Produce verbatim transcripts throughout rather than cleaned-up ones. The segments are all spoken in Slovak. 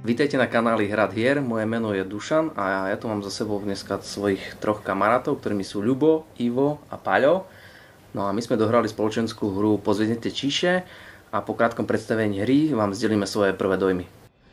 Vítajte na kanáli Hrad hier, moje meno je Dušan a ja tu mám za sebou dneska svojich troch kamarátov, ktorými sú Ľubo, Ivo a Paľo. No a my sme dohrali spoločenskú hru Pozvednite Číše a po krátkom predstavení hry vám zdelíme svoje prvé dojmy.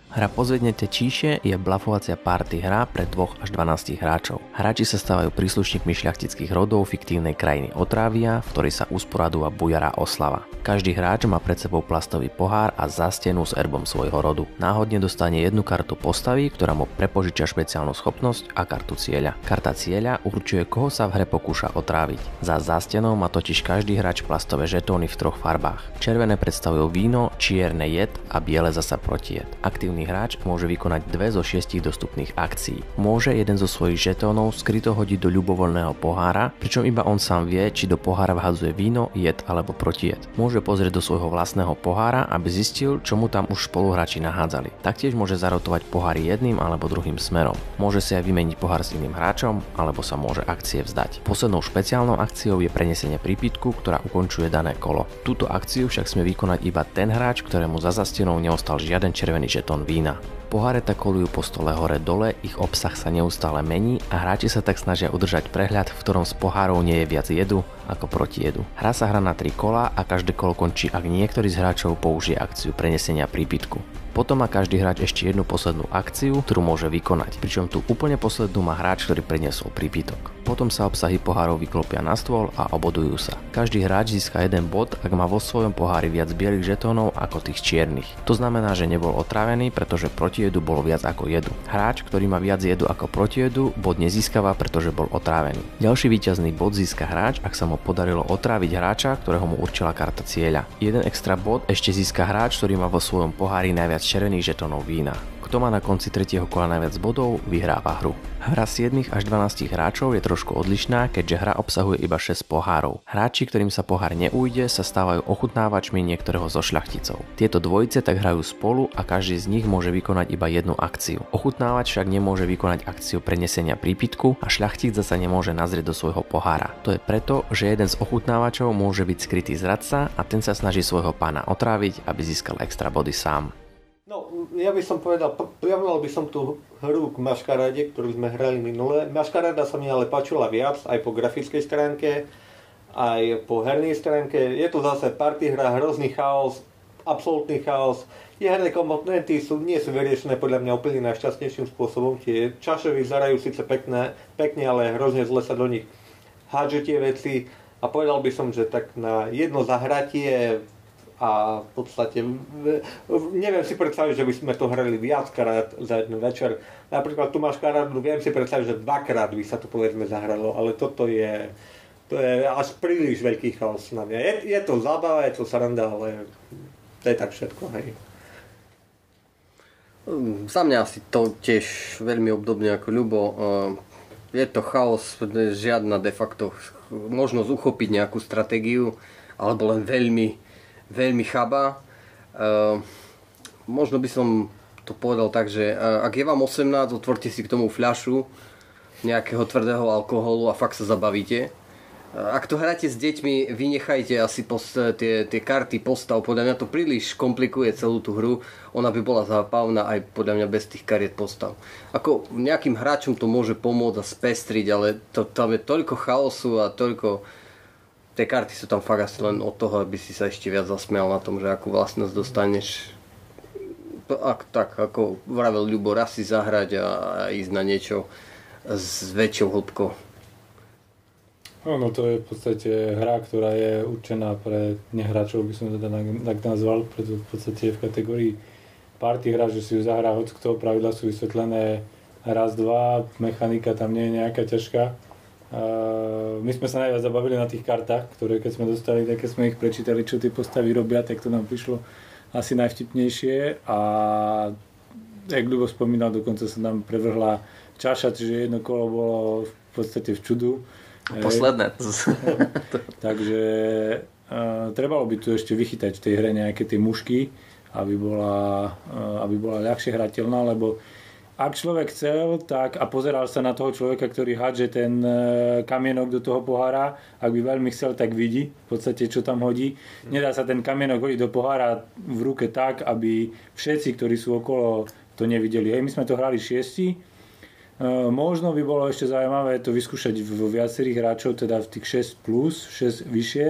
Hra Pozvednite Číše je blafovacia party hra pre dvoch až dvanástich hráčov. Hráči sa stávajú príslušníkmi šľachtických rodov fiktívnej krajiny Otrávia, v ktorej sa usporadúva bujará oslava. Každý hráč má pred sebou plastový pohár a zástenu s erbom svojho rodu. Náhodne dostane jednu kartu postavy, ktorá mu prepožičia špeciálnu schopnosť a kartu cieľa. Karta cieľa určuje, koho sa v hre pokúša otráviť. Za zástenou má totiž každý hráč plastové žetóny v troch farbách. Červené predstavujú víno, čierne jed a biele zasa protijed. Aktívny hráč môže vykonať dve zo šiestich dostupných akcií. Môže jeden zo svojich žetónov skryto hodiť do ľubovoľného pohára, pričom iba on sám vie, či do pohára vhadzuje víno, jed alebo protijed. Môže pozrieť do svojho vlastného pohára, aby zistil, čo mu tam už spoluhráči nahádzali. Taktiež môže zarotovať poháry jedným alebo druhým smerom. Môže si aj vymeniť pohár s iným hráčom, alebo sa môže akcie vzdať. Poslednou špeciálnou akciou je prenesenie prípitku, ktorá ukončuje dané kolo. Túto akciu však smie vykonať iba ten hráč, ktorému za zástenou neostal žiaden červený žetón vína. Poháre tak kolujú po stole hore-dole, ich obsah sa neustále mení a hráči sa tak snažia udržať prehľad, v ktorom z pohárov nie je viac jedu ako protijedu. Hra sa hrá na tri kola a každé kolo končí, ak niektorý z hráčov použije akciu prenesenia príbytku. Potom má každý hráč ešte jednu poslednú akciu, ktorú môže vykonať, pričom tú úplne poslednú má hráč, ktorý preniesol príbytok. Potom sa obsahy pohárov vyklopia na stôl a obodujú sa. Každý hráč získa jeden bod, ak má vo svojom pohári viac bielých žetónov ako tých čiernych. To znamená, že nebol otrávený, pretože protijedu bolo viac ako jedu. Hráč, ktorý má viac jedu ako protijedu, bod nezískava, pretože bol otrávený. Ďalší víťazný bod získa hráč, ak sa mu podarilo otráviť hráča, ktorého mu určila karta cieľa. Jeden extra bod ešte získa hráč, ktorý má vo svojom pohári najviac červených žetónov vína. Kto má na konci tretieho kola najviac bodov, vyhráva hru. Hra siedmich až dvanástich hráčov je trošku odlišná, keďže hra obsahuje iba šesť pohárov. Hráči, ktorým sa pohár neujde, sa stávajú ochutnávačmi niektorého zo šľachticov. Tieto dvojice tak hrajú spolu a každý z nich môže vykonať iba jednu akciu. Ochutnávač však nemôže vykonať akciu prenesenia prípitku a šľachtic zasa nemôže nazrieť do svojho pohára. To je preto, že jeden z ochutnávačov môže byť skrytý zradca a ten sa snaží svojho pána otráviť, aby získal extra body sám. No, ja by som povedal, prirovnal by som tú hru k Maškaráde, ktorú sme hrali minule. Maškaráda sa mi ale páčila viac, aj po grafickej stránke, aj po hernej stránke. Je to zase party hra, hrozný chaos, absolútny chaos. Tie herné komponenty sú, nie sú vyriešené podľa mňa úplne najšťastnejším spôsobom. Tie čaše vyzerajú síce pekne, pekne, ale hrozne zle sa do nich hádžu tie veci. A povedal by som, že tak na jedno zahratie a v podstate neviem si predstaviť, že by sme to hrali viackrát za jeden večer. Napríklad tu máš Maškarádu, viem si predstaviť, že dvakrát by sa to povedzme zahralo, ale toto je, to je až príliš veľký chaos na mňa. Je, je to zábava, je to sranda, ale to je tak všetko, hej. Za mňa asi to tiež veľmi obdobne ako Ľubo. Je to chaos, žiadna de facto možnosť uchopiť nejakú stratégiu, alebo len veľmi veľmi chaba. E, možno by som to povedal tak, že ak je vám osemnásť, otvorte si k tomu fľašu nejakého tvrdého alkoholu a fakt sa zabavíte. E, ak to hráte s deťmi, vynechajte asi post, tie, tie karty postav. Podľa mňa to príliš komplikuje celú tú hru. Ona by bola zábavná aj podľa mňa bez tých kariet postav. Ako nejakým hráčom to môže pomôcť a spestriť, ale to, tam je toľko chaosu a toľko. Tie karty sú tam fakt asi len od toho, aby si sa ešte viac zasmial na tom, že akú vlastnosť dostaneš. Ak, tak, ako vravel Ľubo, raz si zahrať a ísť na niečo s väčšou hĺbkou. Áno, to je v podstate hra, ktorá je určená pre nehráčov, by som teda tak nazval, preto v podstate v kategórii party hra, že si ju zahrá hocikto, pravidlá sú vysvetlené raz, dva, mechanika tam nie je nejaká ťažká. Uh, my sme sa najviac zabavili na tých kartách, ktoré keď sme dostali, tak keď sme ich prečítali, čo tie postavy robia, tak to nám prišlo asi najvtipnejšie. A jak Ľubo spomínal, dokonca sa nám prevrhla čaša, čiže jedno kolo bolo v podstate v čudu. Posledné. Takže uh, trebalo by tu ešte vychytať v tej hre nejaké tie mušky, aby bola, uh, aby bola ľahšie hrateľná, lebo ak človek chcel, tak a pozeral sa na toho človeka, ktorý hádže ten kamienok do toho pohára, ak by veľmi chcel, tak vidí v podstate, čo tam hodí. Nedá sa ten kamienok hodiť do pohára v ruke tak, aby všetci, ktorí sú okolo to nevideli. Hej, my sme to hrali šiesti. Možno by bolo ešte zaujímavé to vyskúšať vo viacerých hráčov, teda v tých šesť plus, šesť vyššie,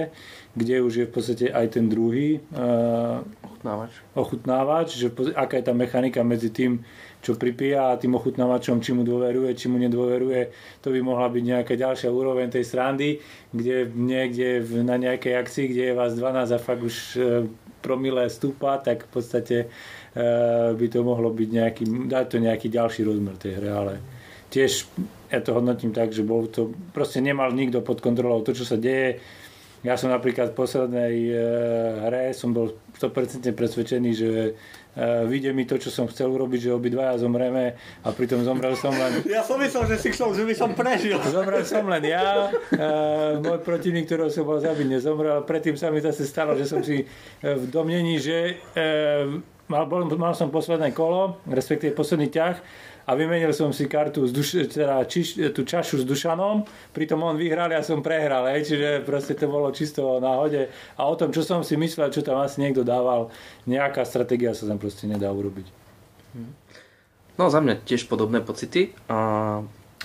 kde už je v podstate aj ten druhý ochutnávač, ochutnávač že aká je tá mechanika medzi tým, čo pripíja a tým ochutnávačom, či mu dôveruje, či mu nedôveruje. To by mohla byť nejaká ďalšia úroveň tej srandy, kde niekde na nejakej akcii, kde je vás dvanásť a fakt už promile stúpa, tak v podstate by to mohlo byť nejaký, dať to nejaký ďalší rozmer tej hre, ale tiež ja to hodnotím tak, že bol to, proste nemal nikto pod kontrolou to, čo sa deje. Ja som napríklad v poslednej hre som bol sto percent presvedčený, že vyjde mi to, čo som chcel urobiť, že obidvaja zomreme a pritom zomrel som len... Ja som myslel, že si chcel, že by som prežil. Zomrel som len ja. Môj protivník, ktorého som mal zabiť, nezomrel. Predtým sa mi zase stalo, že som si v domnení, že mal, mal som posledné kolo, respektíve posledný ťah, a vymenil som si kartu, duš- teda čiš- tú čašu s Dušanom, pritom on vyhral, ja som prehral, hej, čiže proste to bolo čisto o náhode a o tom, čo som si myslel, čo tam asi niekto dával, nejaká stratégia sa tam proste nedá urobiť. No za mňa tiež podobné pocity. A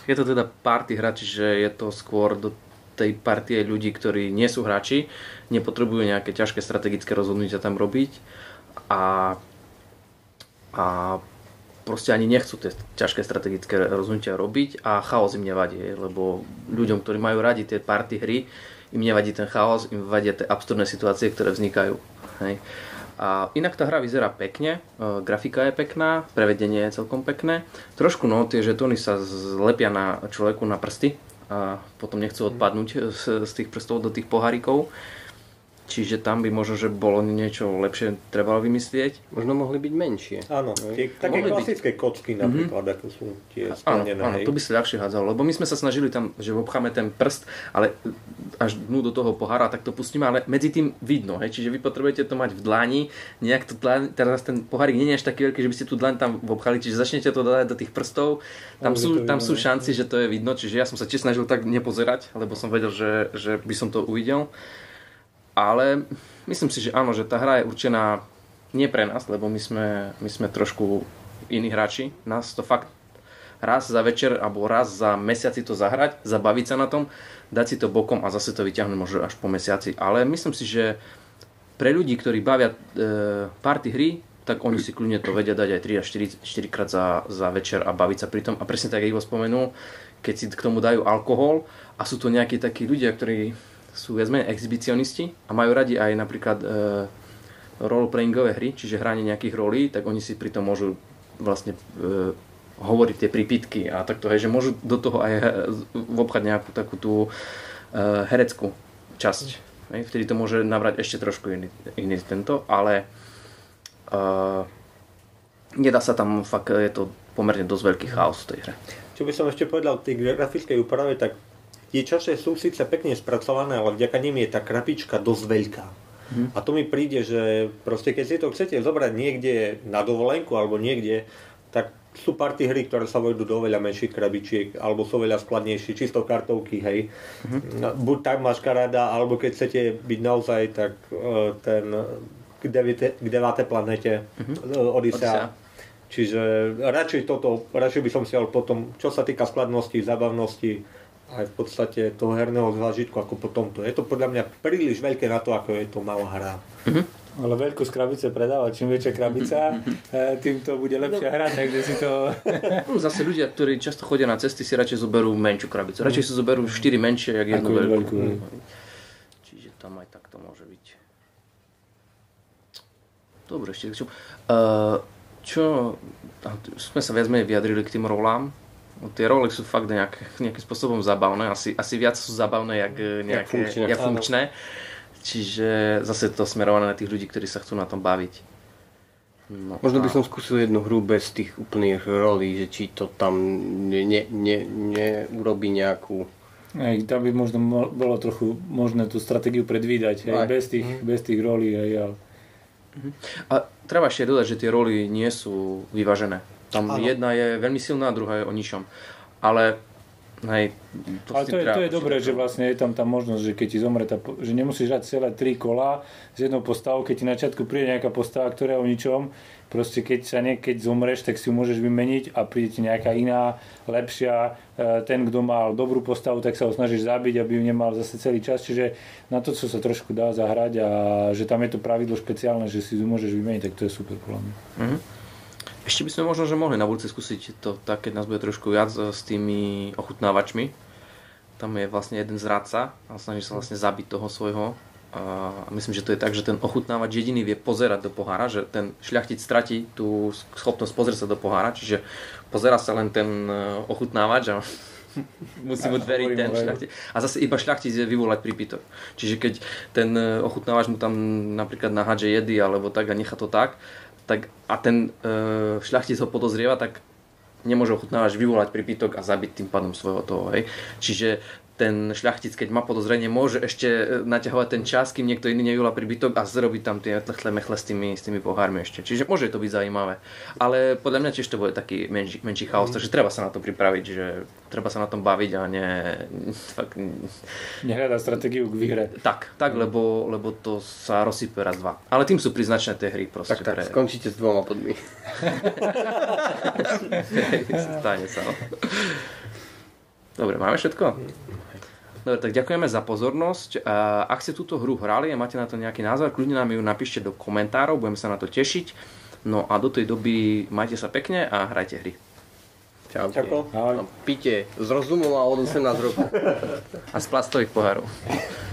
je to teda party hra, čiže je to skôr do tej partie ľudí, ktorí nie sú hráči, nepotrebujú nejaké ťažké strategické rozhodnutia tam robiť a a proste ani nechcú tie ťažké strategické rozhodnutia robiť a chaos im nevadí, lebo ľuďom, ktorí majú radi tie party hry, im nevadí ten chaos, im vadia tie absurdné situácie, ktoré vznikajú. Hej. A inak tá hra vyzerá pekne, grafika je pekná, prevedenie je celkom pekné, trošku no, tie žetóny sa zlepia na človeku na prsty a potom nechcú odpadnúť z, z tých prstov do tých pohárikov. Čiže tam by možno, že bolo niečo lepšie trebalo vymyslieť. Možno mohli byť menšie. Áno, tie, také klasické byť... kocky napríklad, mm-hmm. ako sú tie sklenené. Áno, áno, to by sa ľahšie hádzalo, lebo my sme sa snažili tam, že obcháme ten prst, ale až dnu do toho pohára, tak to pustíme, ale medzi tým vidno, hej, čiže vy potrebujete to mať v dlani, nejak to dlani, teraz ten pohárik nie je až taký veľký, že by ste tú dlaň tam obchali, čiže začnete to dať do tých prstov, tam, sú, vidno, tam sú šanci, že to je vidno, čiže ja som sa tiež snažil tak nepozerať, lebo som vedel, že, že by som to uvidel. Ale myslím si, že áno, že tá hra je určená nie pre nás, lebo my sme, my sme trošku iní hráči. Nás to fakt raz za večer alebo raz za mesiaci to zahrať, zabaviť sa na tom, dať si to bokom a zase to vyťahnuť možno až po mesiaci. Ale myslím si, že pre ľudí, ktorí bavia e, party hry, tak oni si kľudne to vedia dať aj tri až štyri krát za, za večer a baviť sa pri tom. A presne tak, ako spomenul, keď si k tomu dajú alkohol a sú to nejakí takí ľudia, ktorí sú viac menej exhibicionisti a majú radi aj napríklad e, roleplayingové hry, čiže hranie nejakých rolí, tak oni si pri tom môžu vlastne e, hovoriť tie prípitky a takto, hej, že môžu do toho aj obchať nejakú takú tú e, hereckú časť. Hej, vtedy to môže nabrať ešte trošku iný, iný tento, ale e, nedá sa tam, fakt je to pomerne dosť veľký chaos v tej hre. Čo by som ešte povedal v tej grafickej úprave, tak tie čaše sú síce pekne spracované, ale vďaka nim je tá krapička dosť veľká. Hmm. A to mi príde, že proste keď si to chcete zobrať niekde na dovolenku alebo niekde, tak sú party hry, ktoré sa vojdu do veľa menších krabičiek alebo sú veľa skladnejšie, čisto kartovky, hej. Hmm. Buď tak Maškaráda, alebo keď chcete byť naozaj, tak ten k, devite, k deviatej planete Odysea. Čiže radšej toto, radšej by som si ale potom, čo sa týka skladnosti, zábavnosti, aj v podstate toho herného zážitku ako po tomto. Je to podľa mňa príliš veľké na to, ako je to malá hra. Mm-hmm. Ale veľkosť krabice predáva. Čím väčšia krabica, tým to bude lepšia hra, takže si to... Zase ľudia, ktorí často chodia na cesty, si radšej zoberú menšiu krabicu. Radšej si zoberú štyri menšie, jak jednu veľkú. veľkú. Čiže tam aj tak to môže byť. Dobre, ešte čo... Uh, čo... Sme sa viac menej vyjadrili k tým rolám. Tie role sú fakt nejak, nejakým spôsobom zabavné, asi, asi viac sú zabavné, jak nejaké, funkčné. Jak funkčné. Čiže zase to smerované na tých ľudí, ktorí sa chcú na tom baviť. No, možno by som skúsil jednu hru bez tých úplných rolí, že či to tam neurobí nejakú... Ej, tam by možno bolo trochu možné tú stratégiu predvídať, hej, bez tých, mm. bez tých rolí. Hej, a treba ešte dodať, že tie roly nie sú vyvážené. Tam áno. Jedna je veľmi silná, druhá je o ničom. Ale Hej, to ale to je, to je dobré, že vlastne je tam tá možnosť, že keď ti zomre, tá, že nemusíš hrať celé tri kola z jednou postavou, keď ti na začiatku príde nejaká postava, ktorá je o ničom, proste keď sa nie, keď zomreš, tak si ju môžeš vymeniť a príde ti nejaká iná, lepšia, ten, kto mal dobrú postavu, tak sa ho snažíš zabiť, aby ju nemal zase celý čas, čiže na to, čo sa trošku dá zahrať a že tam je to pravidlo špeciálne, že si ju môžeš vymeniť, tak to je super podľa mňa. Mhm. Ešte by sme možno, že mohli na budúce skúsiť to tak, keď nás bude trošku viac s tými ochutnávačmi. Tam je vlastne jeden zradca a snaží sa vlastne zabiť toho svojho. A myslím, že to je tak, že ten ochutnávač jediný vie pozerať do pohára, že ten šľachtic stratí tú schopnosť pozrieť sa do pohára, čiže pozerá sa len ten ochutnávač a musí mu dveriť ten šľachtic. A zase iba šľachtic je vyvolať prípitok. Čiže keď ten ochutnávač mu tam napríklad nahádže jedy alebo tak a nechá to tak, tak a ten e, šľachtic ho podozrieva, tak nemôže ochutnávač vyvolať prípitok a zabiť tým pádom svojho toho. Hej. Čiže ten šľachtic, keď má podozrenie, môže ešte naťahovať ten čas, kým niekto iný nevyvolá prípitok a zrobiť tam tie tlchle mechle s tými, s tými pohármi ešte. Čiže môže to byť zaujímavé. Ale podľa mňa tiež to bude taký menší, menší chaos, mm. takže treba sa na to pripraviť, že treba sa na tom baviť a ne... Fakt... Nehľadať stratégiu k výhre. Tak, tak mm. lebo, lebo to sa rozsype raz dva. Ale tým sú priznačné tie hry proste. Tak, tak, pre... skončíte s dvoma podmi. Stane sa. Dobre, máme všetko? Dobre, tak ďakujeme za pozornosť. Ak ste túto hru hrali a máte na to nejaký názor, kľudne nám ju napíšte do komentárov, budeme sa na to tešiť. No a do tej doby majte sa pekne a hrajte hry. Čaute. Čauko. Píte z rozumu a od osemnástich rokov. A z plastových pohárov.